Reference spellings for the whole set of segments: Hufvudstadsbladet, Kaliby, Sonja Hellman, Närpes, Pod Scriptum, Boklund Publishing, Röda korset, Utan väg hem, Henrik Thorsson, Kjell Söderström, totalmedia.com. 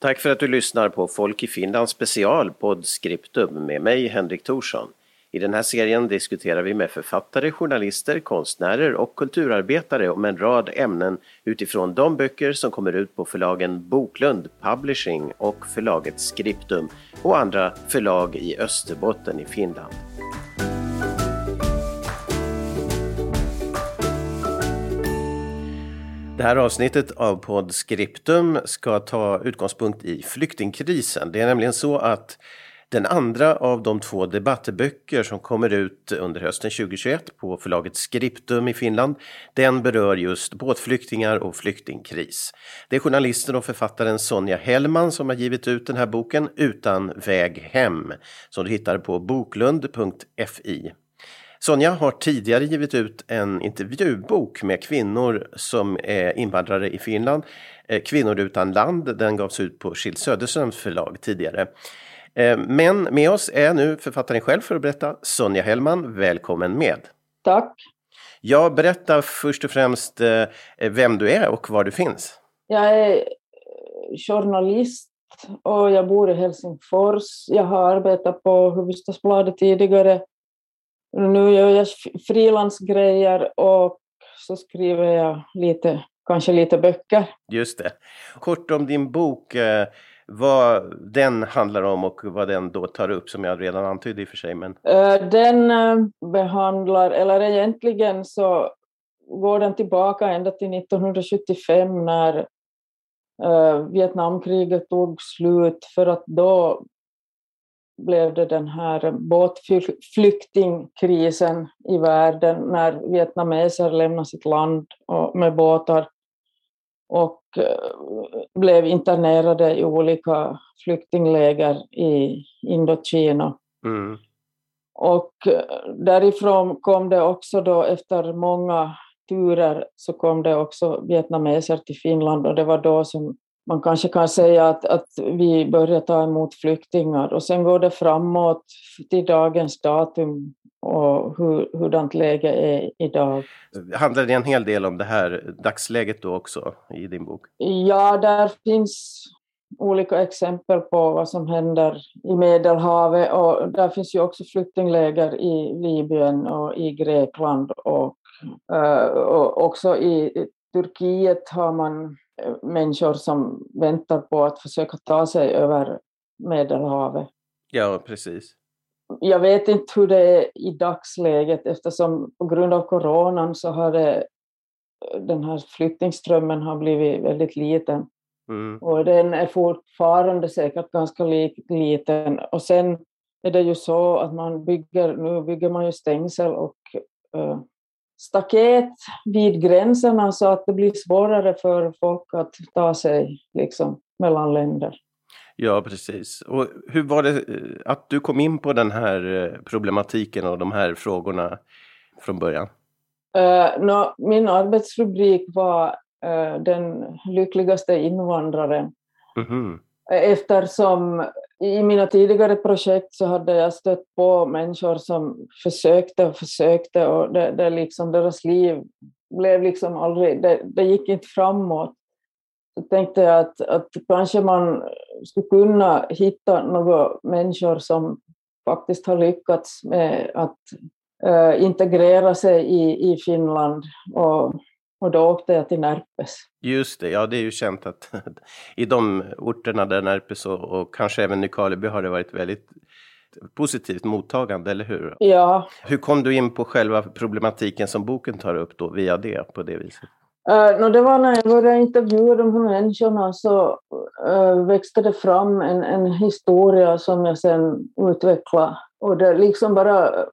Tack för att du lyssnar på Folk i Finland special Pod Scriptum med mig Henrik Thorsson. I den här serien diskuterar vi med författare, journalister, konstnärer och kulturarbetare om en rad ämnen utifrån de böcker som kommer ut på förlagen Boklund Publishing och förlaget Scriptum och andra förlag i Österbotten i Finland. Det här avsnittet av Pod Scriptum ska ta utgångspunkt i flyktingkrisen. Det är nämligen så att den andra av de två debattböcker som kommer ut under hösten 2021 på förlaget Scriptum i Finland, den berör just båtflyktingar och flyktingkris. Det är journalisten och författaren Sonja Hellman som har givit ut den här boken Utan väg hem som du hittar på boklund.fi. Sonja har tidigare givit ut en intervjubok med kvinnor som är invandrare i Finland. Kvinnor utan land, den gavs ut på Kjell Söderströms förlag tidigare. Men med oss är nu författaren själv för att berätta, Sonja Hellman. Välkommen med. Tack. Jag berättar först och främst vem du är och var du finns. Jag är journalist och jag bor i Helsingfors. Jag har arbetat på Hufvudstadsbladet tidigare. Nu gör jag frilansgrejer och så skriver jag lite, kanske lite böcker. Just det. Kort om din bok, vad den handlar om och vad den då tar upp, som jag redan antydde i och för sig. Men... Den behandlar, eller egentligen så går den tillbaka ända till 1975 när Vietnamkriget tog slut, för att då blev det den här båtflyktingkrisen i världen när vietnameser lämnade sitt land med båtar och blev internerade i olika flyktingläger i Indokina. Mm. Och därifrån kom det också då, efter många turer så kom det också vietnameser till Finland, och det var då som man kanske kan säga att vi börjar ta emot flyktingar, och sen går det framåt till dagens datum och hurdant läge är idag. Handlar det en hel del om det här dagsläget då också i din bok? Ja, där finns olika exempel på vad som händer i Medelhavet, och där finns ju också flyktingläger i Libyen och i Grekland och också i Turkiet har man människor som väntar på att försöka ta sig över Medelhavet. Ja, precis. Jag vet inte hur det är i dagsläget, eftersom på grund av coronan så har den här flyktingströmmen har blivit väldigt liten. Mm. Och den är fortfarande säkert ganska liten. Och sen är det ju så att nu bygger man ju stängsel och staket vid gränserna, så att det blir svårare för folk att ta sig liksom mellan länder. Ja, precis. Och hur var det att du kom in på den här problematiken och de här frågorna från början? Min arbetsrubrik var den lyckligaste invandraren. Mm-hmm. Eftersom i mina tidigare projekt så hade jag stött på människor som försökte och det liksom, deras liv blev liksom aldrig, det gick inte framåt. Så tänkte jag att kanske man skulle kunna hitta några människor som faktiskt har lyckats med att integrera sig i Finland, och då åkte jag till Närpes. Just det, ja, det är ju känt att i de orterna där Närpes och kanske även i Kaliby har det varit väldigt positivt mottagande, eller hur? Ja. Hur kom du in på själva problematiken som boken tar upp då via det, på det viset? Det var när jag började intervjua de här människorna, så växte det fram en historia som jag sen utvecklade. Och det liksom bara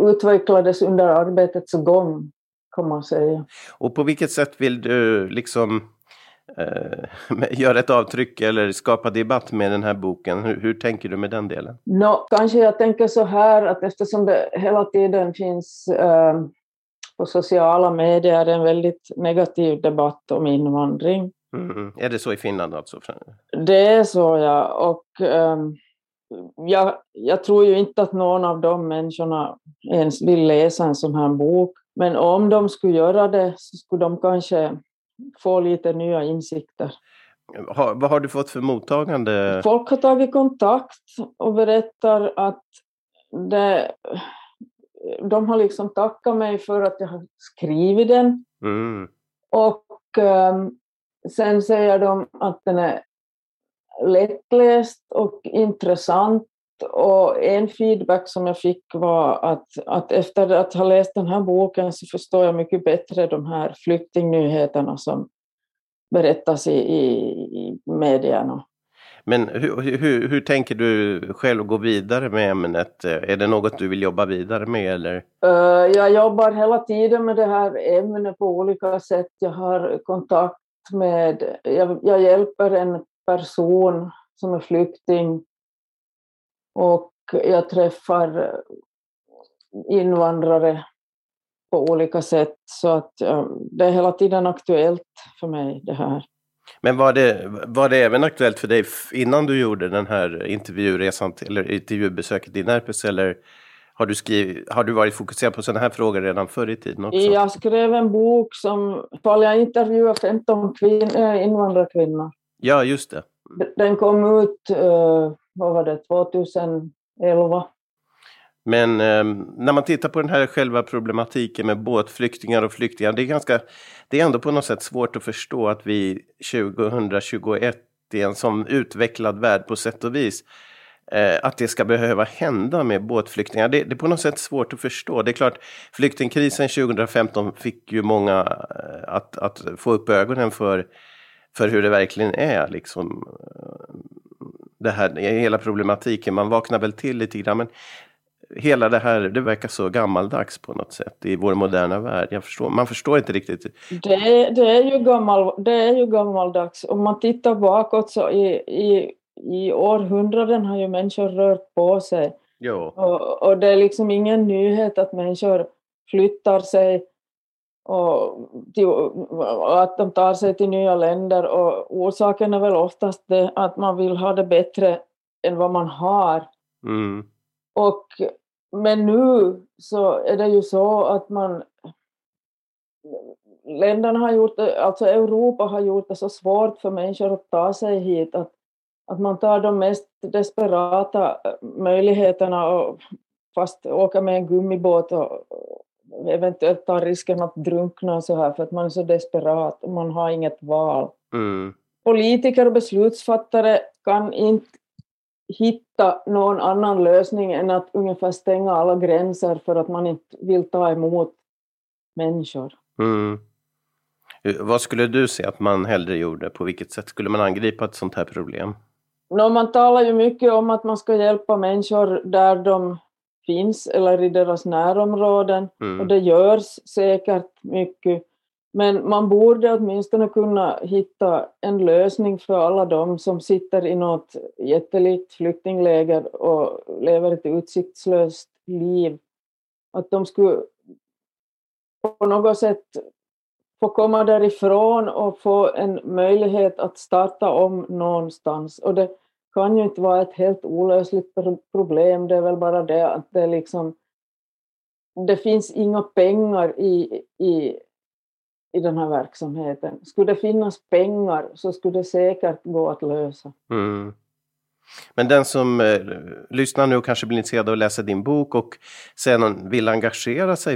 utvecklades under arbetets gång, kan man säga. Och på vilket sätt vill du liksom göra ett avtryck eller skapa debatt med den här boken? Hur tänker du med den delen? Kanske jag tänker så här, att eftersom det hela tiden finns på sociala medier en väldigt negativ debatt om invandring. Mm-hmm. Är det så i Finland alltså? Det är så, ja. Och jag tror ju inte att någon av de människorna ens vill läsa en sån här bok. Men om de skulle göra det så skulle de kanske få lite nya insikter. Vad har du fått för mottagande? Folk har tagit kontakt och berättar att de har liksom tackat mig för att jag har skrivit den. Mm. Och sen säger de att den är lättläst och intressant. Och en feedback som jag fick var att efter att ha läst den här boken så förstår jag mycket bättre de här flyktingnyheterna som berättas i medierna. Men hur tänker du själv gå vidare med ämnet? Är det något du vill jobba vidare med? Eller? Jag jobbar hela tiden med det här ämnet på olika sätt. Jag har kontakt med... Jag hjälper en person som är flykting. Och jag träffar invandrare på olika sätt. Så att det är hela tiden aktuellt för mig det här. Men var det även aktuellt för dig innan du gjorde den här intervjuresan eller intervjubesöket i Närpes? Eller har du varit fokuserad på sådana här frågor redan förr i tiden också? Jag skrev en bok som jag intervjuade 15 invandrarkvinnor. Ja, just det. Den kom ut... 2011. Men när man tittar på den här själva problematiken med båtflyktingar och flyktingar, det är ändå på något sätt svårt att förstå att vi 2021 i en sån utvecklad värld på sätt och vis, att det ska behöva hända med båtflyktingar. Det är på något sätt svårt att förstå. Det är klart, flyktingkrisen 2015 fick ju många att få upp ögonen för hur det verkligen är liksom. Det här, hela problematiken, man vaknar väl till lite grann, men hela det här, det verkar så gammaldags på något sätt i vår moderna värld. Man förstår inte riktigt. Det är ju gammaldags. Om man tittar bakåt så i århundraden har ju människor rört på sig. Jo. Och det är liksom ingen nyhet att människor flyttar sig och att de tar sig till nya länder, och orsaken är väl oftast det att man vill ha det bättre än vad man har. Mm. Men nu så är det ju så att länderna har gjort det, alltså Europa har gjort det så svårt för människor att ta sig hit att man tar de mest desperata möjligheterna och fast åka med en gummibåt och eventuellt tar risken att drunkna så här för att man är så desperat och man har inget val. Mm. Politiker och beslutsfattare kan inte hitta någon annan lösning än att ungefär stänga alla gränser för att man inte vill ta emot människor. Mm. Vad skulle du se att man hellre gjorde? På vilket sätt skulle man angripa ett sånt här problem? Man talar ju mycket om att man ska hjälpa människor där de finns eller i deras närområden. Mm. Och det görs säkert mycket, men man borde åtminstone kunna hitta en lösning för alla de som sitter i något jättelikt flyktingläger och lever ett utsiktslöst liv, att de skulle på något sätt få komma därifrån och få en möjlighet att starta om någonstans, och det kan ju inte vara ett helt olösligt problem. Det är väl bara det att det liksom, det finns inga pengar i den här verksamheten. Skulle det finnas pengar så skulle det säkert gå att lösa. Mm. Men den som lyssnar nu och kanske blir intresserad av att läsa din bok och sen vill engagera sig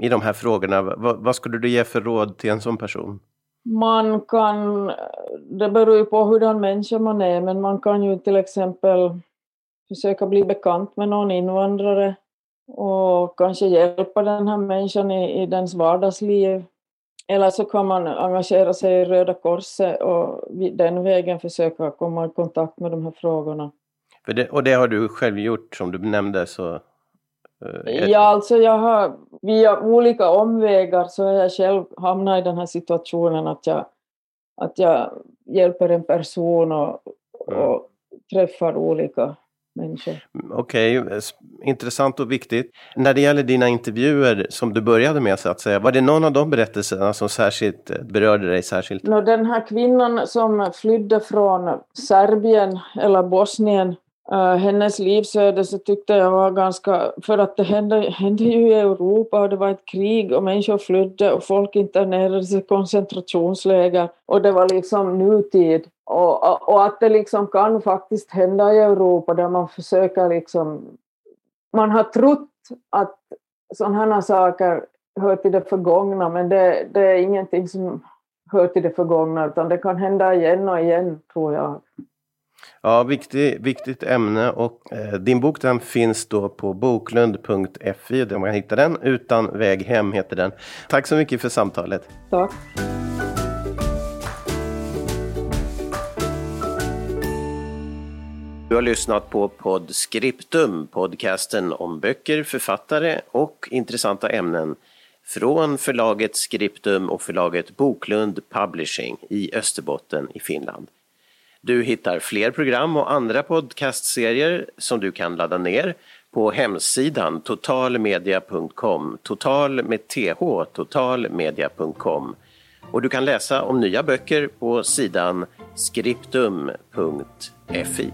i de här frågorna, vad skulle du ge för råd till en sån person? Det beror ju på hur den människa man är, men man kan ju till exempel försöka bli bekant med någon invandrare och kanske hjälpa den här människan i dens vardagsliv. Eller så kan man engagera sig i Röda korset och den vägen försöka komma i kontakt med de här frågorna. Och det har du själv gjort, som du nämnde, så... Ja, alltså jag har via olika omvägar så har jag själv hamnat i den här situationen att jag hjälper en person och träffar olika människor. Okej, intressant och viktigt. När det gäller dina intervjuer som du började med, så att säga, var det någon av de berättelserna som särskilt berörde dig särskilt? Den här kvinnan som flydde från Serbien eller Bosnien, hennes livsöde så tyckte jag var ganska, för att det hände ju i Europa och det var ett krig och människor flydde och folk internerades i koncentrationsläger och det var liksom nutid och att det liksom kan faktiskt hända i Europa där man försöker liksom, man har trott att sådana här saker hör till det förgångna, men det är ingenting som hör till det förgångna utan det kan hända igen och igen, tror jag. Ja, viktigt ämne och din bok den finns då på boklund.fi där man hittar den. Utan väg hem heter den. Tack så mycket för samtalet. Tack. Du har lyssnat på Pod Scriptum, podcasten om böcker, författare och intressanta ämnen från förlaget Scriptum och förlaget Boklund Publishing i Österbotten i Finland. Du hittar fler program och andra podcastserier som du kan ladda ner på hemsidan totalmedia.com, total med th, totalmedia.com. Och du kan läsa om nya böcker på sidan scriptum.fi.